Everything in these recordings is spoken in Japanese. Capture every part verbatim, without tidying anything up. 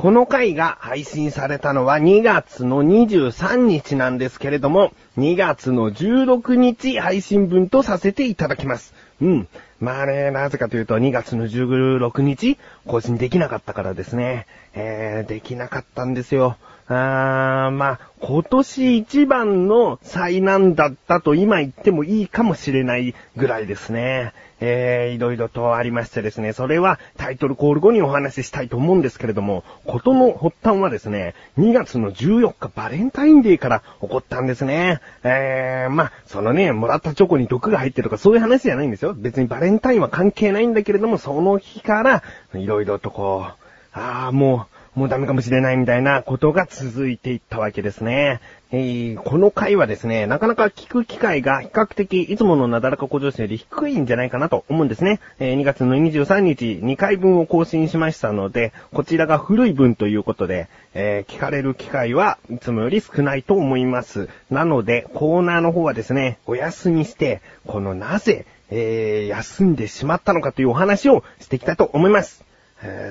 この回が配信されたのはにがつのにじゅうさんにちなんですけれども、にがつのじゅうろくにち配信分とさせていただきます。うん。まあね、なぜかというとにがつのじゅうろくにち更新できなかったからですね。えー、できなかったんですよ。あー、まあ、今年一番の災難だったと今言ってもいいかもしれないぐらいですね。えー、いろいろとありましてですね、それはタイトルコール後にお話ししたいと思うんですけれども、ことの発端はですね、にがつのじゅうよっかバレンタインデーから起こったんですね。えー、まあ、そのね、もらったチョコに毒が入ってるとかそういう話じゃないんですよ。別にバレンタインは関係ないんだけれども、その日からいろいろとこう、ああ、もう、もうダメかもしれないみたいなことが続いていったわけですね。えー、この回はですね、なかなか聞く機会が比較的いつものなだらか向上心より低いんじゃないかなと思うんですね。えー、にがつのにじゅうさんにちにかいぶんを更新しましたので、こちらが古い分ということで、えー、聞かれる機会はいつもより少ないと思います。なのでコーナーの方はですね、お休みして、このなぜ、えー、休んでしまったのかというお話をしていきたいと思います。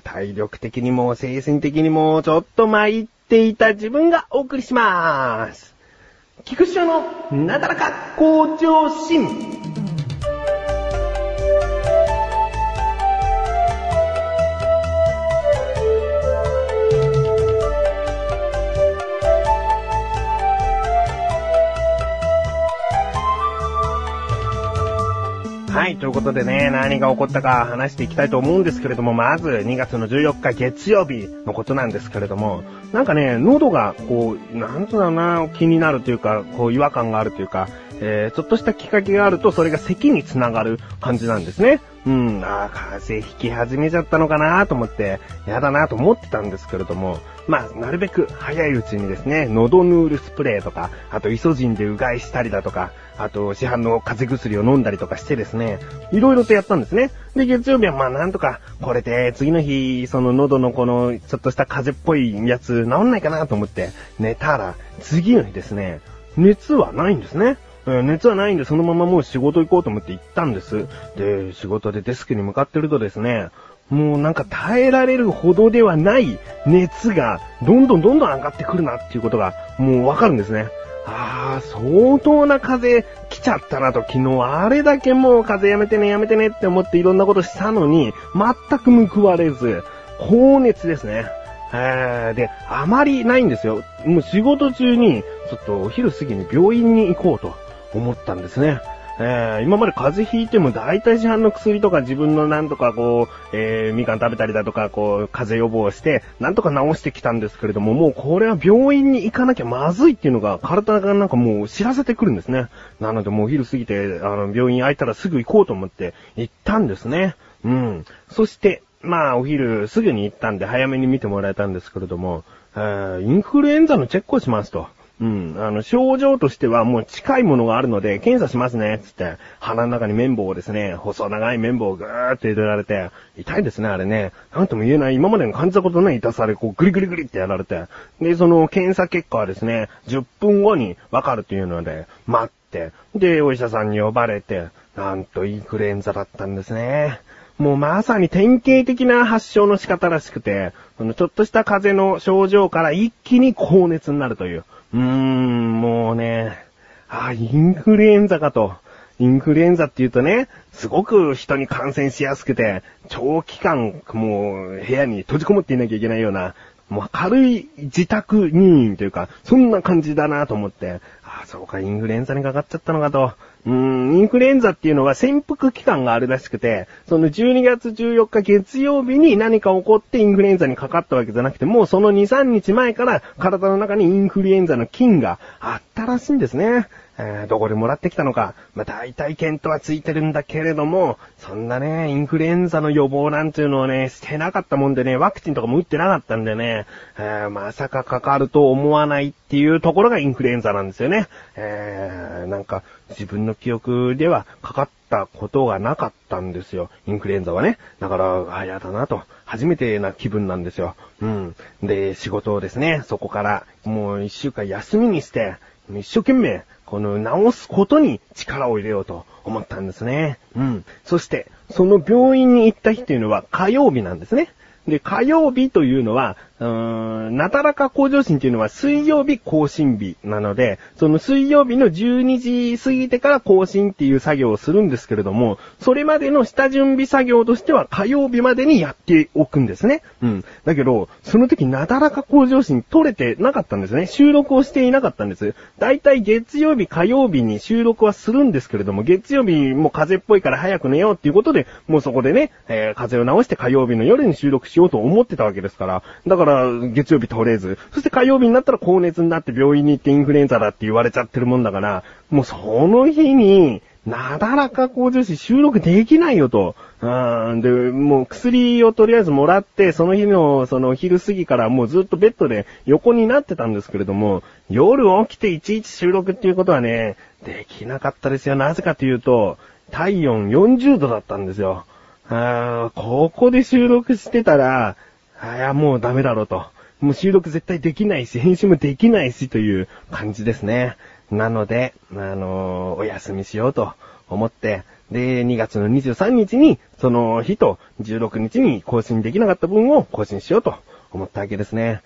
体力的にも精神的にもちょっと参っていた自分がお送りします。菊師匠のなだらか向上心。はい、ということでね、何が起こったか話していきたいと思うんですけれども、まずにがつのじゅうよっか月曜日のことなんですけれども、なんかね、喉がこう、なんとだな、気になるというか、こう違和感があるというか、えー、ちょっとしたきっかけがあるとそれが咳につながる感じなんですね。うん、あ、風邪ひき始めちゃったのかなと思って、やだなと思ってたんですけれども、まあ、なるべく早いうちにですね、喉ヌールスプレーとか、あとイソジンでうがいしたりだとか、あと市販の風邪薬を飲んだりとかしてですね、いろいろとやったんですね。で、月曜日はまあなんとか、これで次の日、その喉のこのちょっとした風邪っぽいやつ治んないかなと思って寝たら、次の日ですね、熱はないんですね。熱はないんでそのままもう仕事行こうと思って行ったんです。で、仕事でデスクに向かってるとですね、もうなんか耐えられるほどではない熱がどんどんどんどん上がってくるなっていうことがもうわかるんですね。あー、相当な風来ちゃったなと、昨日あれだけもう風やめてねやめてねって思っていろんなことしたのに全く報われず、高熱ですね。で、あまりないんですよ。もう仕事中にちょっとお昼過ぎに病院に行こうと思ったんですね。えー、今まで風邪ひいても大体市販の薬とか自分のなんとかこう、えー、みかん食べたりだとかこう風邪予防してなんとか治してきたんですけれども、もうこれは病院に行かなきゃまずいっていうのが体がなんかもう知らせてくるんですね。なのでもうお昼過ぎてあの病院空いたらすぐ行こうと思って行ったんですね。うん。そしてまあお昼すぐに行ったんで早めに見てもらえたんですけれども、えー、インフルエンザのチェックをしますと。うん、あの、症状としてはもう近いものがあるので、検査しますね、つって、鼻の中に綿棒をですね、細長い綿棒をぐーっと入れられて、痛いですね、あれね。なんとも言えない、今までの感じたことない痛さで、こう、グリグリグリってやられて、で、その、検査結果はですね、じゅっぷんごにわかるというので、待って、で、お医者さんに呼ばれて、なんとインフルエンザだったんですね。もうまさに典型的な発症の仕方らしくて、そのちょっとした風邪の症状から一気に高熱になるという。うーん、もうね、あ、インフルエンザかと。インフルエンザって言うとね、すごく人に感染しやすくて、長期間、もう部屋に閉じこもっていなきゃいけないような、もう軽い自宅入院というか、そんな感じだなと思って、あ、そうか、インフルエンザにかかっちゃったのかと。うーん、インフルエンザっていうのは潜伏期間があるらしくて、そのじゅうにがつじゅうよっか月曜日に何か起こってインフルエンザにかかったわけじゃなくて、もうそのに、みっかまえから体の中にインフルエンザの菌があったらしいんですね。えー、どこでもらってきたのか、まあ、大体検討はついてるんだけれども、そんなね、インフルエンザの予防なんていうのをね、してなかったもんでね、ワクチンとかも打ってなかったんでね、えー、まさかかかると思わないっていうところがインフルエンザなんですよね。えー、なんか、自分の記憶ではかかったことがなかったんですよ。インフルエンザはね。だから、あ、やだなと。初めてな気分なんですよ。うん。で、仕事をですね、そこから、もう一週間休みにして、一生懸命、この治すことに力を入れようと思ったんですね。うん。そして、その病院に行った日というのは火曜日なんですね。で、火曜日というのは、うーん、なだらか向上心っていうのは水曜日更新日なので、その水曜日のじゅうにじ過ぎてから更新っていう作業をするんですけれども、それまでの下準備作業としては火曜日までにやっておくんですね。うん。だけど、その時なだらか向上心取れてなかったんですね。収録をしていなかったんです。だいたい月曜日、火曜日に収録はするんですけれども、月曜日も風邪っぽいから早く寝ようっていうことで、もうそこでね、えー、風邪を治して火曜日の夜に収録しようと思ってたわけですから、だから月曜日取れず、そして火曜日になったら高熱になって病院に行ってインフルエンザだって言われちゃってるもんだから、もうその日になだらか向上心収録できないよと。あー、で、もう薬をとりあえずもらって、その日の、その昼過ぎからもうずっとベッドで横になってたんですけれども、夜起きていちいち収録っていうことはね、できなかったですよ。なぜかというと、体温よんじゅうどだったんですよ。あー、ここで収録してたら、あ、いや、もうダメだろうと。もう収録絶対できないし、編集もできないしという感じですね。なので、あのー、お休みしようと思って、で、にがつのにじゅうさんにちに、その日とじゅうろくにちに更新できなかった分を更新しようと思ったわけですね。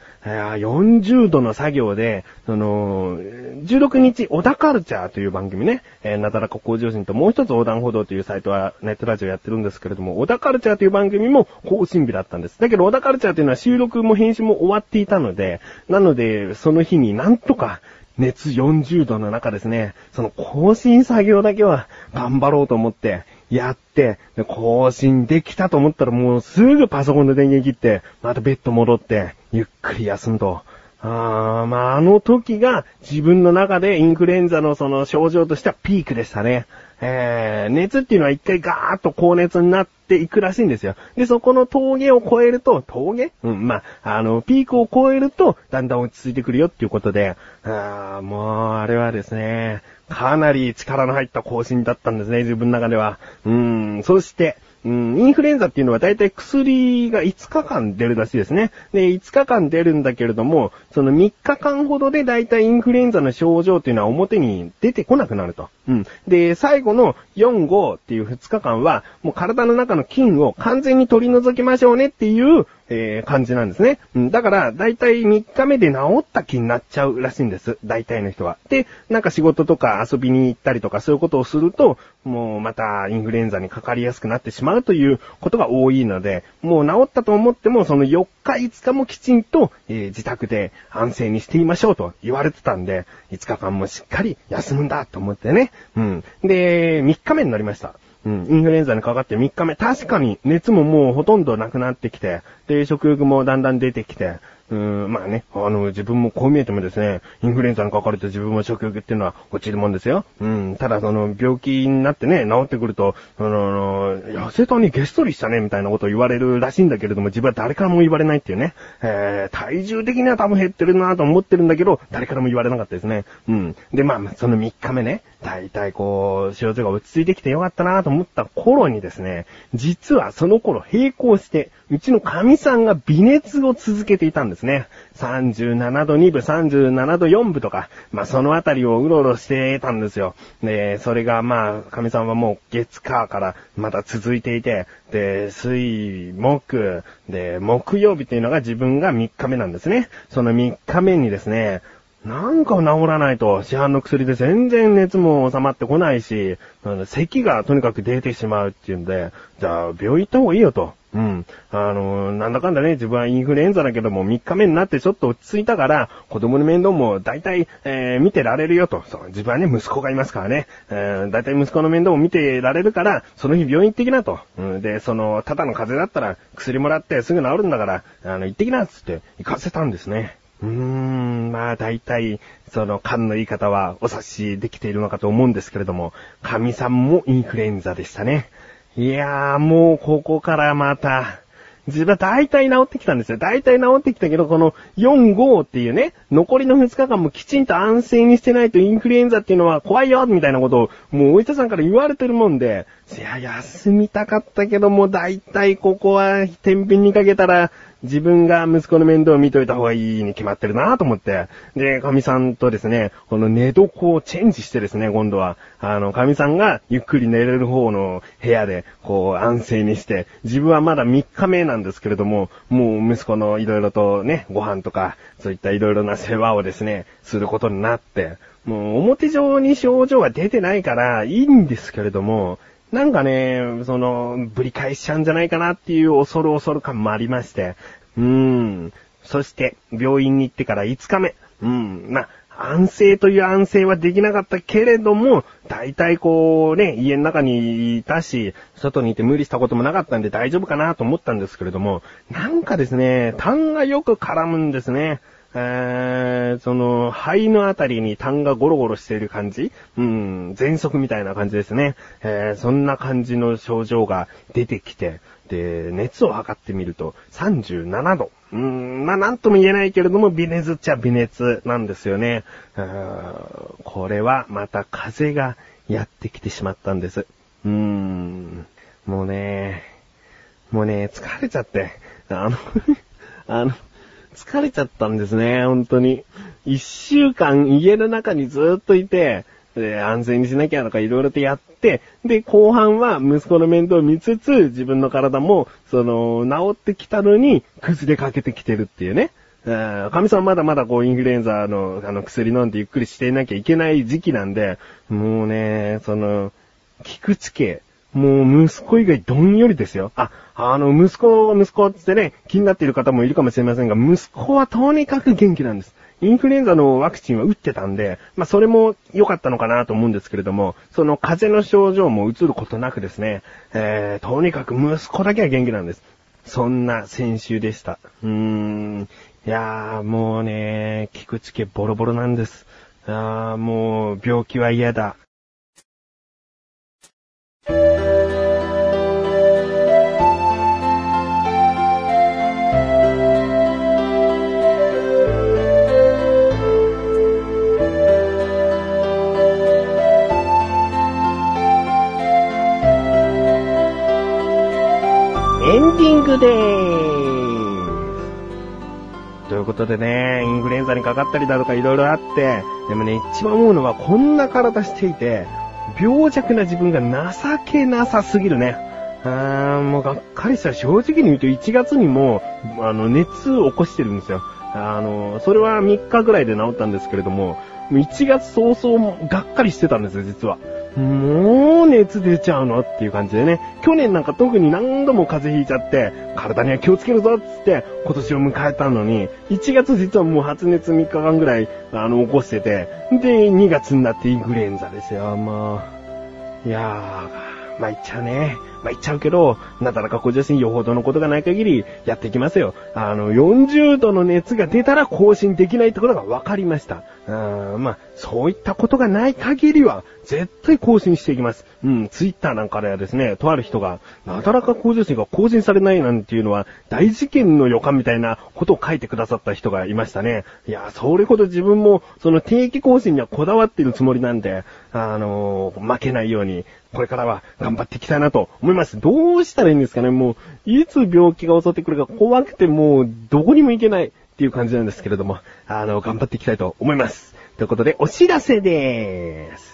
よんじゅうどの作業で、その、じゅうろくにち、小田カルチャーという番組ね、えー、なだらか向上心ともう一つ横断歩道というサイトはネットラジオやってるんですけれども、小田カルチャーという番組も更新日だったんです。だけど小田カルチャーというのは収録も編集も終わっていたので、なので、その日になんとか、熱よんじゅうどの中ですね、その更新作業だけは頑張ろうと思ってやって、更新できたと思ったらもうすぐパソコンの電源切って、またベッド戻って、ゆっくり休むと。あー、まあ、あの時が自分の中でインフルエンザのその症状としてはピークでしたね。えー、熱っていうのは一回ガーッと高熱になっていくらしいんですよ。で、そこの峠を越えると、峠？うん、まあ、あの、ピークを越えると、だんだん落ち着いてくるよっていうことで、あー、もう、あれはですね、かなり力の入った更新だったんですね、自分の中では。うん、そして、うん、インフルエンザっていうのはだいたい薬がいつかかん出るらしいですね。で、いつかかん出るんだけれども、そのみっかかんほどでだいたいインフルエンザの症状っていうのは表に出てこなくなると。うん。で、最後のよん、ごっていうふつかかんは、もう体の中の菌を完全に取り除きましょうねっていう、えー、感じなんですね。うん、だから、だいたいみっかめで治った気になっちゃうらしいんです。大体の人は。で、なんか仕事とか遊びに行ったりとかそういうことをすると、もうまたインフルエンザにかかりやすくなってしまうということが多いので、もう治ったと思っても、そのよっかいつかもきちんと、えー、自宅で安静にしてみましょうと言われてたんで、いつかかんもしっかり休むんだと思ってね。うん。で、みっかめになりました。うん、インフルエンザにかかってみっかめ、確かに熱ももうほとんどなくなってきて、で、食欲もだんだん出てきて、うーん、まあね、あの、自分もこう見えてもですね、インフルエンザにかかると自分も食欲っていうのは落ちるもんですよ。うん、ただその病気になってね、治ってくると、あの、痩せたにゲストリしたねみたいなことを言われるらしいんだけれども、自分は誰からも言われないっていうね、えー、体重的には多分減ってるなと思ってるんだけど、誰からも言われなかったですね。うん。で、まあ、そのみっかめね、大体こう、症状が落ち着いてきてよかったなと思った頃にですね、実はその頃並行して、うちの神さんが微熱を続けていたんですね。さんじゅうななどにぶ、さんじゅうななどよんぶとか、まあ、そのあたりをうろうろしてたんですよ。で、それがまあ、神さんはもう月火からまた続いていて、で、水、木、で、木曜日っていうのが自分がみっかめなんですね。そのみっかめにですね、なんか治らないと、市販の薬で全然熱も収まってこないし、咳がとにかく出てしまうっていうんで、じゃあ病院行った方がいいよと。うん。あの、なんだかんだね、自分はインフルエンザだけども、みっかめになってちょっと落ち着いたから、子供の面倒も大体、えー、見てられるよと。そう、自分はね、息子がいますからね。えー、大体息子の面倒も見てられるから、その日病院行ってきなと。うん、で、その、ただの風邪だったら、薬もらってすぐ治るんだから、あの、行ってきなっつって、行かせたんですね。うーん、まあ大体、その勘の言い方はお察しできているのかと思うんですけれども、神さんもインフルエンザでしたね。いやー、もうここからまた、自分は大体治ってきたんですよ。大体治ってきたけど、このよん、ごっていうね、残りのふつかかんもきちんと安静にしてないとインフルエンザっていうのは怖いよみたいなことを、もうお医者さんから言われてるもんで、いや、休みたかったけども、大体ここは天秤にかけたら、自分が息子の面倒を見といた方がいいに決まってるなと思って、で、神さんとですね、この寝床をチェンジしてですね、今度は、あの、神さんがゆっくり寝れる方の部屋で、こう、安静にして、自分はまだみっかめなんですけれども、もう息子のいろいろとね、ご飯とか、そういったいろいろな世話をですね、することになって、もう表上に症状は出てないからいいんですけれども、なんかね、その、ぶり返しちゃうんじゃないかなっていう恐る恐る感もありまして。うーん。そして、病院に行ってからいつかめ。うん。まあ、安静という安静はできなかったけれども、大体こうね、家の中にいたし、外にいて無理したこともなかったんで大丈夫かなと思ったんですけれども、なんかですね、痰がよく絡むんですね。えー、その、肺のあたりに痰がゴロゴロしている感じ、うん、喘息みたいな感じですね。えー、そんな感じの症状が出てきて、で、熱を測ってみるとさんじゅうななど。うん、まあ、なんとも言えないけれども、微熱っちゃ微熱なんですよね。これはまた風がやってきてしまったんです。うーん、もうね、もうね、疲れちゃって、あの、あの、疲れちゃったんですね、本当に。一週間家の中にずっといて、で、安全にしなきゃとかいろいろとやって、で、後半は息子の面倒を見つつ、自分の体も、その、治ってきたのに、崩れかけてきてるっていうね。神さんまだまだこうインフルエンザの、あの薬飲んでゆっくりしていなきゃいけない時期なんで、もうね、その、菊池家、もう息子以外どんよりですよ。あ、あの、息子、息子ってね、気になっている方もいるかもしれませんが、息子はとにかく元気なんです。インフルエンザのワクチンは打ってたんで、まあ、それも良かったのかなと思うんですけれども、その風邪の症状も移ることなくですね、えー、とにかく息子だけは元気なんです。そんな先週でした。うーん。いやー、もうね、菊池家ボロボロなんです。あー、もう病気は嫌だ。エンディングでーす。ということでね、インフルエンザにかかったりだとかいろいろあって、でもね、一番思うのはこんな体していて、病弱な自分が情けなさすぎるね。あー、もうがっかりした。正直に言うといちがつにも、あの、熱を起こしてるんですよ。あの、それはみっかぐらいで治ったんですけれども、いちがつ早々がっかりしてたんですよ、実は。もう熱出ちゃうのっていう感じでね。去年なんか特に何度も風邪ひいちゃって、体には気をつけるぞっつって今年を迎えたのに、いちがつ実はもう発熱みっかかんぐらい、あの、起こしてて、で、にがつになってインフルエンザですよ、もう。いやー、まあ、いっちゃうね。まあ、言っちゃうけど、なだらか向上心よほどのことがない限りやっていきますよ。あの、よんじゅうどの熱が出たら更新できないってことが分かりました。うーん、まあ、そういったことがない限りは、絶対更新していきます。うん、ツイッターなんかではですね、とある人が、なだらか向上心が更新されないなんていうのは、大事件の予感みたいなことを書いてくださった人がいましたね。いや、それほど自分も、その定期更新にはこだわっているつもりなんで、あのー、負けないように、これからは頑張っていきたいなと思います。どうしたらいいんですかね。もう、いつ病気が襲ってくるか怖くてもう、どこにも行けないっていう感じなんですけれども、あの、頑張っていきたいと思います。ということで、お知らせでーす。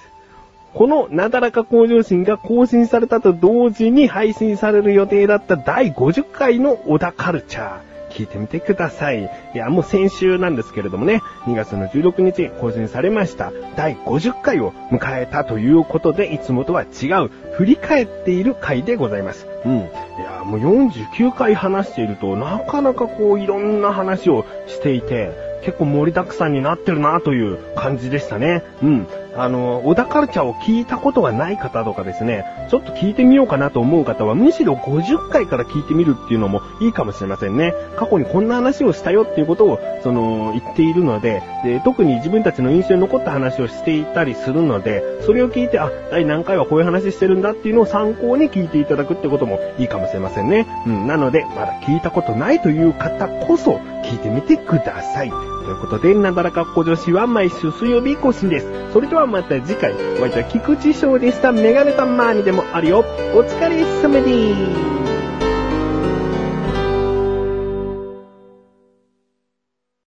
このなだらか向上心が更新されたと同時に配信される予定だっただいごじゅっかいの小田カルチャー。聞いてみてください。いや、もう先週なんですけれどもね、にがつのじゅうろくにち更新されました。だいごじゅっかいを迎えたということで、いつもとは違う、振り返っている回でございます。うん。いや、もうよんじゅうきゅうかい話していると、なかなかこう、いろんな話をしていて、結構盛りだくさんになってるなという感じでしたね。うん。あの、小田カルチャーを聞いたことがない方とかですね、ちょっと聞いてみようかなと思う方は、むしろごじゅっかいから聞いてみるっていうのもいいかもしれませんね。過去にこんな話をしたよっていうことを、その、言っているので、で、特に自分たちの印象に残った話をしていたりするので、それを聞いて、あ、だいなんかいはこういう話してるんだっていうのを参考に聞いていただくってこともいいかもしれませんね。うん。なので、まだ聞いたことないという方こそ、聞いてみてください。ということで、なだらか向上心は毎週水曜日更新です。それではまた次回。お相手は菊池翔でした。メガネたまーにでもあるよ。お疲れ様でーす。